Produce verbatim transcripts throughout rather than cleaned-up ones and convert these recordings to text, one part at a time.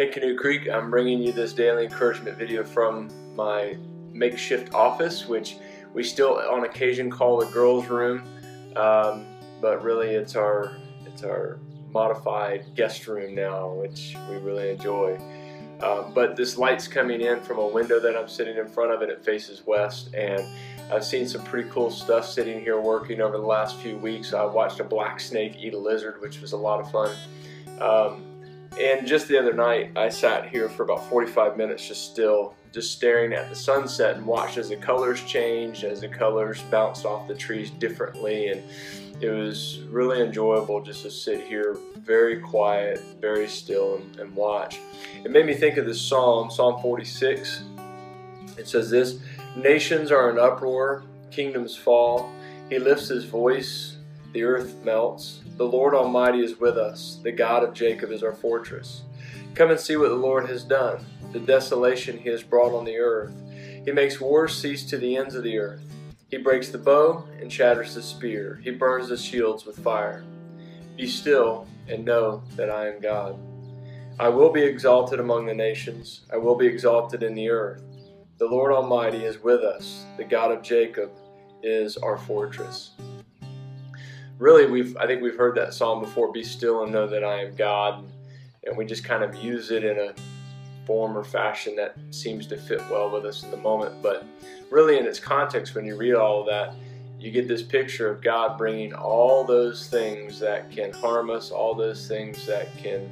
Hey Canoe Creek, I'm bringing you this daily encouragement video from my makeshift office, which we still on occasion call the girls' room, um, but really it's our it's our modified guest room now, which we really enjoy. Um, but this light's coming in from a window that I'm sitting in front of, and it faces west, and I've seen some pretty cool stuff sitting here working over the last few weeks. I watched a black snake eat a lizard, which was a lot of fun. Um, And just the other night, I sat here for about forty-five minutes just still, just staring at the sunset and watched as the colors changed, as the colors bounced off the trees differently, and it was really enjoyable just to sit here very quiet, very still, and, and watch. It made me think of this psalm, Psalm forty-six. It says this: "Nations are in uproar, kingdoms fall. He lifts his voice, the earth melts. The Lord Almighty is with us. The God of Jacob is our fortress. Come and see what the Lord has done, the desolation he has brought on the earth. He makes war cease to the ends of the earth. He breaks the bow and shatters the spear. He burns the shields with fire. Be still and know that I am God. I will be exalted among the nations. I will be exalted in the earth. The Lord Almighty is with us. The God of Jacob is our fortress." Really, we've I think we've heard that psalm before, "Be still and know that I am God," and we just kind of use it in a form or fashion that seems to fit well with us in the moment. But really, in its context, when you read all of that, you get this picture of God bringing all those things that can harm us, all those things that can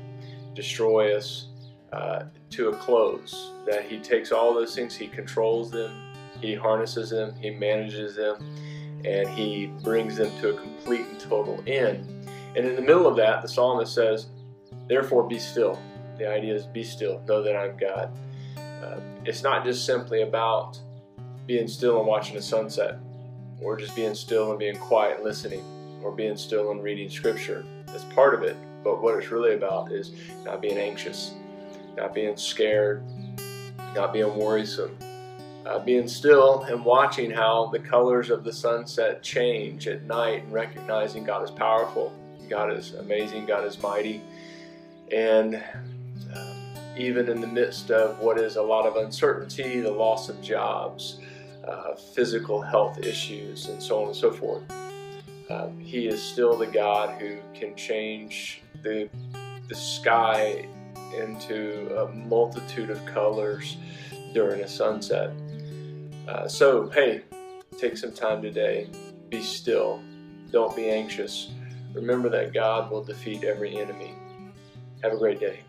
destroy us, uh, to a close. That he takes all those things, he controls them, he harnesses them, he manages them, and he brings them to a complete and total end. And in the middle of that, the psalmist says, "Therefore be still." The idea is be still, know that I'm God. Uh, it's not just simply about being still and watching a sunset, or just being still and being quiet and listening, or being still and reading scripture. That's part of it, but what it's really about is not being anxious, not being scared, not being worrisome. Uh, being still and watching how the colors of the sunset change at night, and recognizing God is powerful, God is amazing, God is mighty. And uh, even in the midst of what is a lot of uncertainty, the loss of jobs, uh, physical health issues, and so on and so forth, uh, he is still the God who can change the, the sky into a multitude of colors during a sunset. Uh, so, hey, take some time today. Be still. Don't be anxious. Remember that God will defeat every enemy. Have a great day.